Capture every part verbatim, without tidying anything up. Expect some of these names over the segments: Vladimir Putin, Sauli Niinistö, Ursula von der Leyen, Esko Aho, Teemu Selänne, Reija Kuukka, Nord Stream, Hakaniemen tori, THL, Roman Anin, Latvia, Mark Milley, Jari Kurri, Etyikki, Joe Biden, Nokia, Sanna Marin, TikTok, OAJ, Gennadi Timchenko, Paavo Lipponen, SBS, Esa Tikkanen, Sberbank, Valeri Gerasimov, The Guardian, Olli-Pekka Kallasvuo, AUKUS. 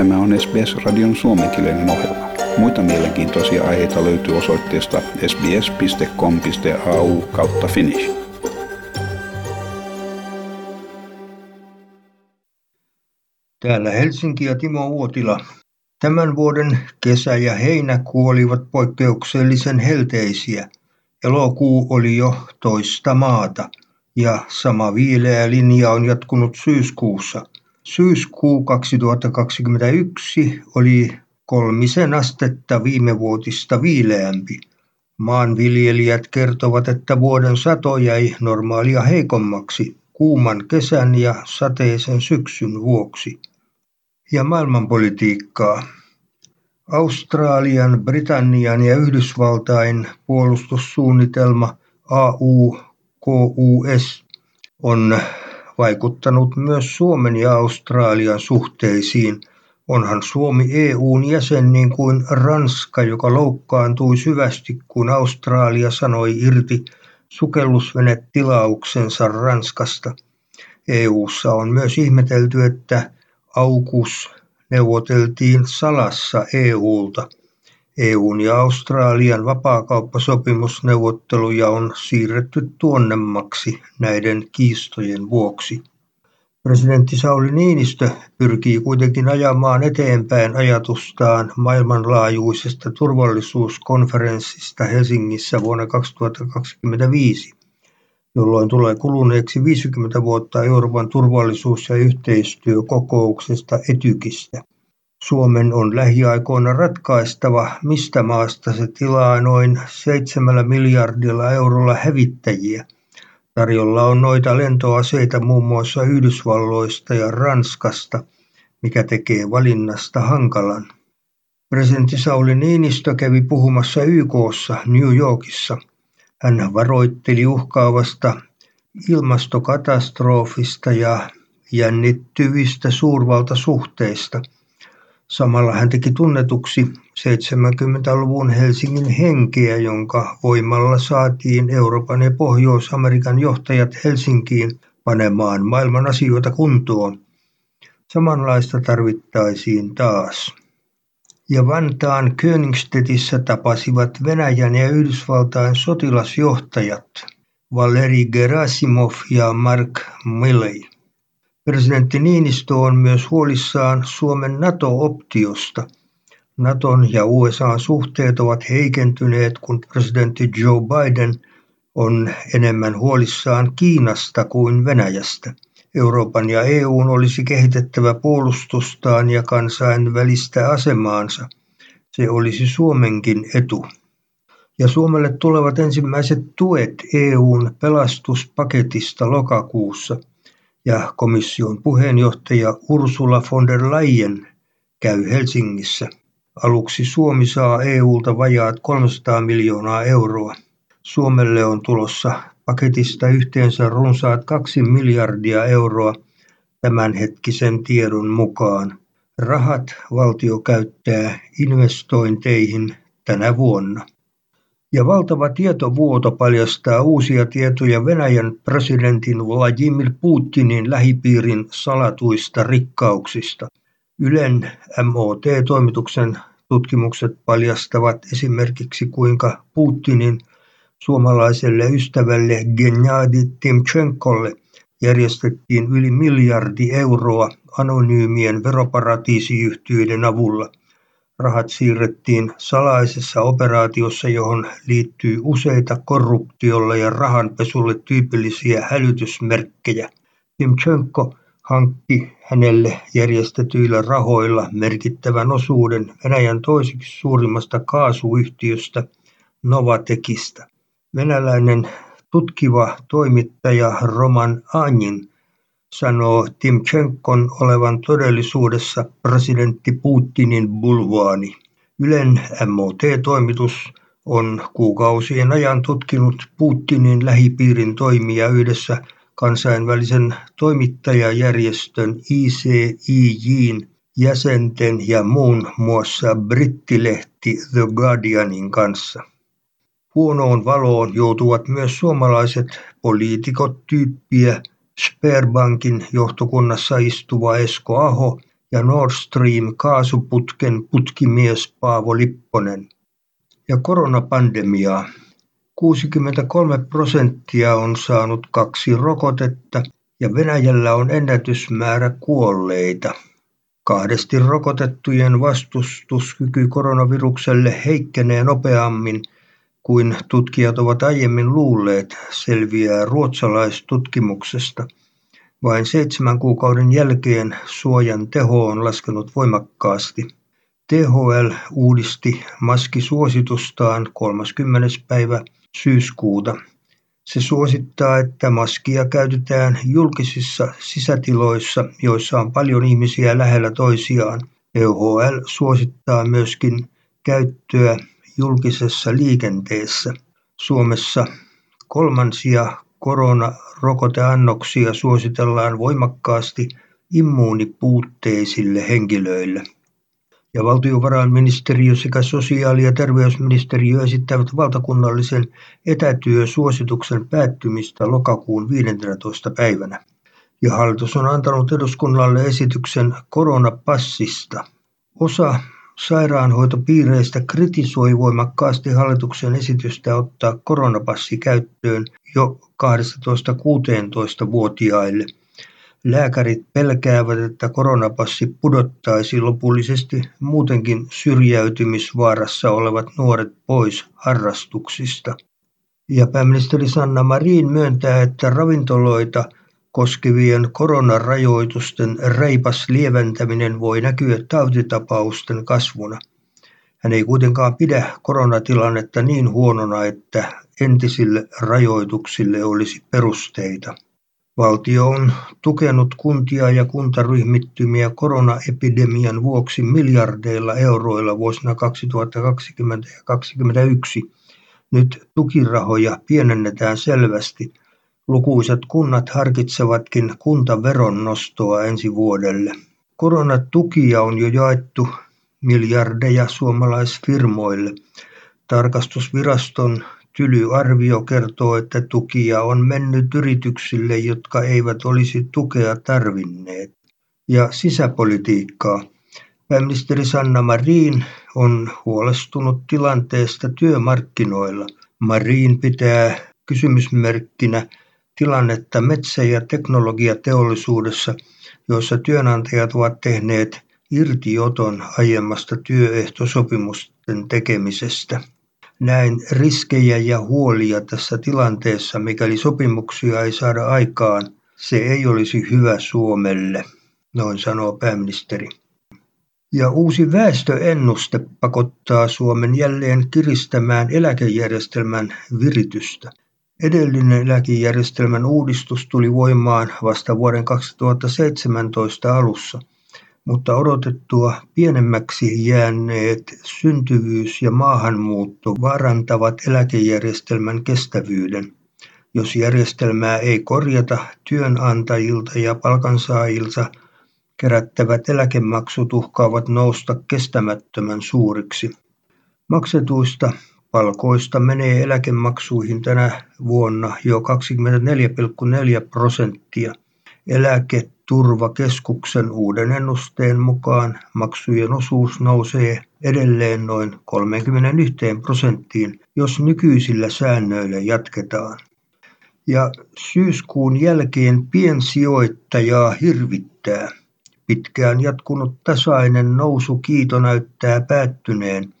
Tämä on S B S-radion suomenkielinen ohjelma. Muita mielenkiintoisia aiheita löytyy osoitteesta sbs piste com piste a u kautta finnish. Täällä Helsinki ja Timo Uotila. Tämän vuoden kesä ja heinäkuu olivat poikkeuksellisen helteisiä. Elokuu oli jo toista maata ja sama viileä linja on jatkunut syyskuussa. Syyskuu kaksituhattakaksikymmentäyksi oli kolmisen astetta viimevuotista viileämpi. Maanviljelijät kertovat, että vuoden sato jäi normaalia heikommaksi kuuman kesän ja sateisen syksyn vuoksi. Ja maailmanpolitiikkaa. Australian, Britannian ja Yhdysvaltain puolustussuunnitelma A U K U S on vaikuttanut myös Suomen ja Australian suhteisiin. Onhan Suomi E U:n jäsen niin kuin Ranska, joka loukkaantui syvästi, kun Australia sanoi irti sukellusvenetilauksensa Ranskasta. E U:ssa on myös ihmetelty, että AUKUS neuvoteltiin salassa E U:lta. E U:n ja Australian vapaakauppasopimusneuvotteluja on siirretty tuonnemmaksi näiden kiistojen vuoksi. Presidentti Sauli Niinistö pyrkii kuitenkin ajamaan eteenpäin ajatustaan maailmanlaajuisesta turvallisuuskonferenssista Helsingissä vuonna kaksituhattakaksikymmentäviisi, jolloin tulee kuluneeksi viisikymmentä vuotta Euroopan turvallisuus- ja yhteistyökokouksesta Etykistä. Suomen on lähiaikoina ratkaistava, mistä maasta se tilaa noin seitsemällä miljardilla eurolla hävittäjiä. Tarjolla on noita lentoaseita muun muassa Yhdysvalloista ja Ranskasta, mikä tekee valinnasta hankalan. Presidentti Sauli Niinistö kävi puhumassa Y K:ssa New Yorkissa. Hän varoitteli uhkaavasta ilmastokatastrofista ja jännittyvistä suurvaltasuhteista. Samalla hän teki tunnetuksi seitsemänkymmentäluvun Helsingin henkeä, jonka voimalla saatiin Euroopan ja Pohjois-Amerikan johtajat Helsinkiin panemaan maailman asioita kuntoon. Samanlaista tarvittaisiin taas. Ja Vantaan Königstedtissä tapasivat Venäjän ja Yhdysvaltain sotilasjohtajat Valeri Gerasimov ja Mark Milley. Presidentti Niinistö on myös huolissaan Suomen NATO-optiosta. Naton ja U S A:n suhteet ovat heikentyneet, kun presidentti Joe Biden on enemmän huolissaan Kiinasta kuin Venäjästä. Euroopan ja E U:n olisi kehitettävä puolustustaan ja kansainvälistä asemaansa. Se olisi Suomenkin etu. Ja Suomelle tulevat ensimmäiset tuet E U:n pelastuspaketista lokakuussa. Ja komission puheenjohtaja Ursula von der Leyen käy Helsingissä. Aluksi Suomi saa E U:lta vajaat kolmesataa miljoonaa euroa. Suomelle on tulossa paketista yhteensä runsaat kaksi miljardia euroa tämänhetkisen tiedon mukaan. Rahat valtio käyttää investointeihin tänä vuonna. Ja valtava tietovuoto paljastaa uusia tietoja Venäjän presidentin Vladimir Putinin lähipiirin salatuista rikkauksista. Ylen M O T-toimituksen tutkimukset paljastavat esimerkiksi kuinka Putinin suomalaiselle ystävälle Gennadi Timchenkolle järjestettiin yli miljardi euroa anonyymien veroparatiisiyhtiöiden avulla. Rahat siirrettiin salaisessa operaatiossa, johon liittyy useita korruptiolle ja rahanpesulle tyypillisiä hälytysmerkkejä. Timchenko hankki hänelle järjestetyillä rahoilla merkittävän osuuden Venäjän toiseksi suurimmasta kaasuyhtiöstä Novatekista. Venäläinen tutkiva toimittaja Roman Anin sanoo Timchenkon olevan todellisuudessa presidentti Putinin bulvaani. Ylen M O T-toimitus on kuukausien ajan tutkinut Putinin lähipiirin toimia yhdessä kansainvälisen toimittajajärjestön I C I J:n jäsenten ja muun muassa brittilehti The Guardianin kanssa. Huonoon valoon joutuvat myös suomalaiset poliitikot tyyppiä Sberbankin johtokunnassa istuva Esko Aho ja Nord Stream kaasuputken putkimies Paavo Lipponen. Ja koronapandemiaa. kuusikymmentäkolme prosenttia on saanut kaksi rokotetta ja Venäjällä on ennätysmäärä kuolleita. Kahdesti rokotettujen vastustuskyky koronavirukselle heikkenee nopeammin kuin tutkijat ovat aiemmin luulleet, selviää ruotsalaistutkimuksesta. Vain seitsemän kuukauden jälkeen suojan teho on laskenut voimakkaasti. T H L uudisti maskisuositustaan kolmaskymmenes päivä syyskuuta. Se suosittaa, että maskia käytetään julkisissa sisätiloissa, joissa on paljon ihmisiä lähellä toisiaan. T H L suosittaa myöskin käyttöä julkisessa liikenteessä. Suomessa kolmansia koronarokoteannoksia suositellaan voimakkaasti immuunipuutteisille henkilöille. Ja valtiovarainministeriö sekä sosiaali- ja terveysministeriö esittävät valtakunnallisen etätyösuosituksen päättymistä lokakuun viidennentoista päivänä. Ja hallitus on antanut eduskunnalle esityksen koronapassista. Osa sairaanhoitopiireistä kritisoi voimakkaasti hallituksen esitystä ottaa koronapassi käyttöön jo kahdestatoista kuuteentoista vuotiaille. Lääkärit pelkäävät, että koronapassi pudottaisi lopullisesti muutenkin syrjäytymisvaarassa olevat nuoret pois harrastuksista. Ja pääministeri Sanna Marin myöntää, että ravintoloita koskevien koronarajoitusten reipas lieventäminen voi näkyä tautitapausten kasvuna. Hän ei kuitenkaan pidä koronatilannetta niin huonona, että entisille rajoituksille olisi perusteita. Valtio on tukenut kuntia ja kuntaryhmittymiä koronaepidemian vuoksi miljardeilla euroilla vuosina kaksituhattakaksikymmentä ja kaksituhattakaksikymmentäyksi. Nyt tukirahoja pienennetään selvästi. Lukuisat kunnat harkitsevatkin kuntaveron nostoa ensi vuodelle. Koronatukia on jo jaettu miljardeja suomalaisfirmoille. Tarkastusviraston tylyarvio kertoo, että tukia on mennyt yrityksille, jotka eivät olisi tukea tarvinneet. Ja sisäpolitiikkaa. Pääministeri Sanna Marin on huolestunut tilanteesta työmarkkinoilla. Marin pitää kysymysmerkkinä tilannetta metsä- ja teknologiateollisuudessa, jossa työnantajat ovat tehneet irtioton aiemmasta työehtosopimusten tekemisestä. Näin riskejä ja huolia tässä tilanteessa, mikäli sopimuksia ei saada aikaan, se ei olisi hyvä Suomelle, noin sanoo pääministeri. Ja uusi väestöennuste pakottaa Suomen jälleen kiristämään eläkejärjestelmän viritystä. Edellinen eläkejärjestelmän uudistus tuli voimaan vasta vuoden kaksituhattaseitsemäntoista alussa, mutta odotettua pienemmäksi jääneet syntyvyys ja maahanmuutto vaarantavat eläkejärjestelmän kestävyyden. Jos järjestelmää ei korjata, työnantajilta ja palkansaajilta kerättävät eläkemaksut uhkaavat nousta kestämättömän suuriksi. Maksetuista palkoista menee eläkemaksuihin tänä vuonna jo kaksikymmentäneljä pilkku neljä prosenttia. Eläketurvakeskuksen uuden ennusteen mukaan maksujen osuus nousee edelleen noin kolmekymmentäyksi prosenttiin, jos nykyisillä säännöillä jatketaan. Ja syyskuun jälkeen piensijoittajaa hirvittää. Pitkään jatkunut tasainen nousukiito näyttää päättyneen.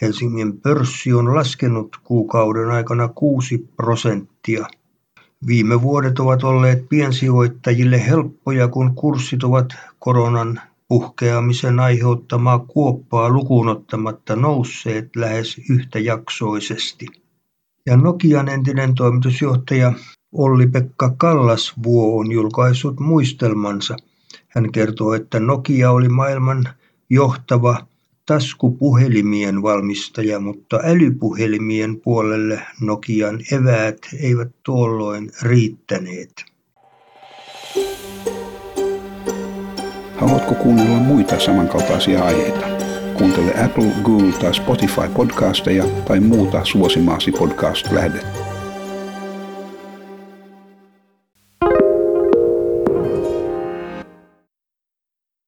Helsingin pörssi on laskenut kuukauden aikana kuusi prosenttia. Viime vuodet ovat olleet piensijoittajille helppoja, kun kurssit ovat koronan puhkeamisen aiheuttamaa kuoppaa lukuun ottamatta nousseet lähes yhtäjaksoisesti. Ja Nokian entinen toimitusjohtaja Olli-Pekka Kallasvuo on julkaissut muistelmansa. Hän kertoo, että Nokia oli maailman johtava taskupuhelimien valmistaja, mutta älypuhelimien puolelle Nokian eväät eivät tuolloin riittäneet. Haluatko kuunnella muita samankaltaisia aiheita? Kuuntele Apple, Google tai Spotify podcasteja tai muuta suosimaasi podcast-lähdettä.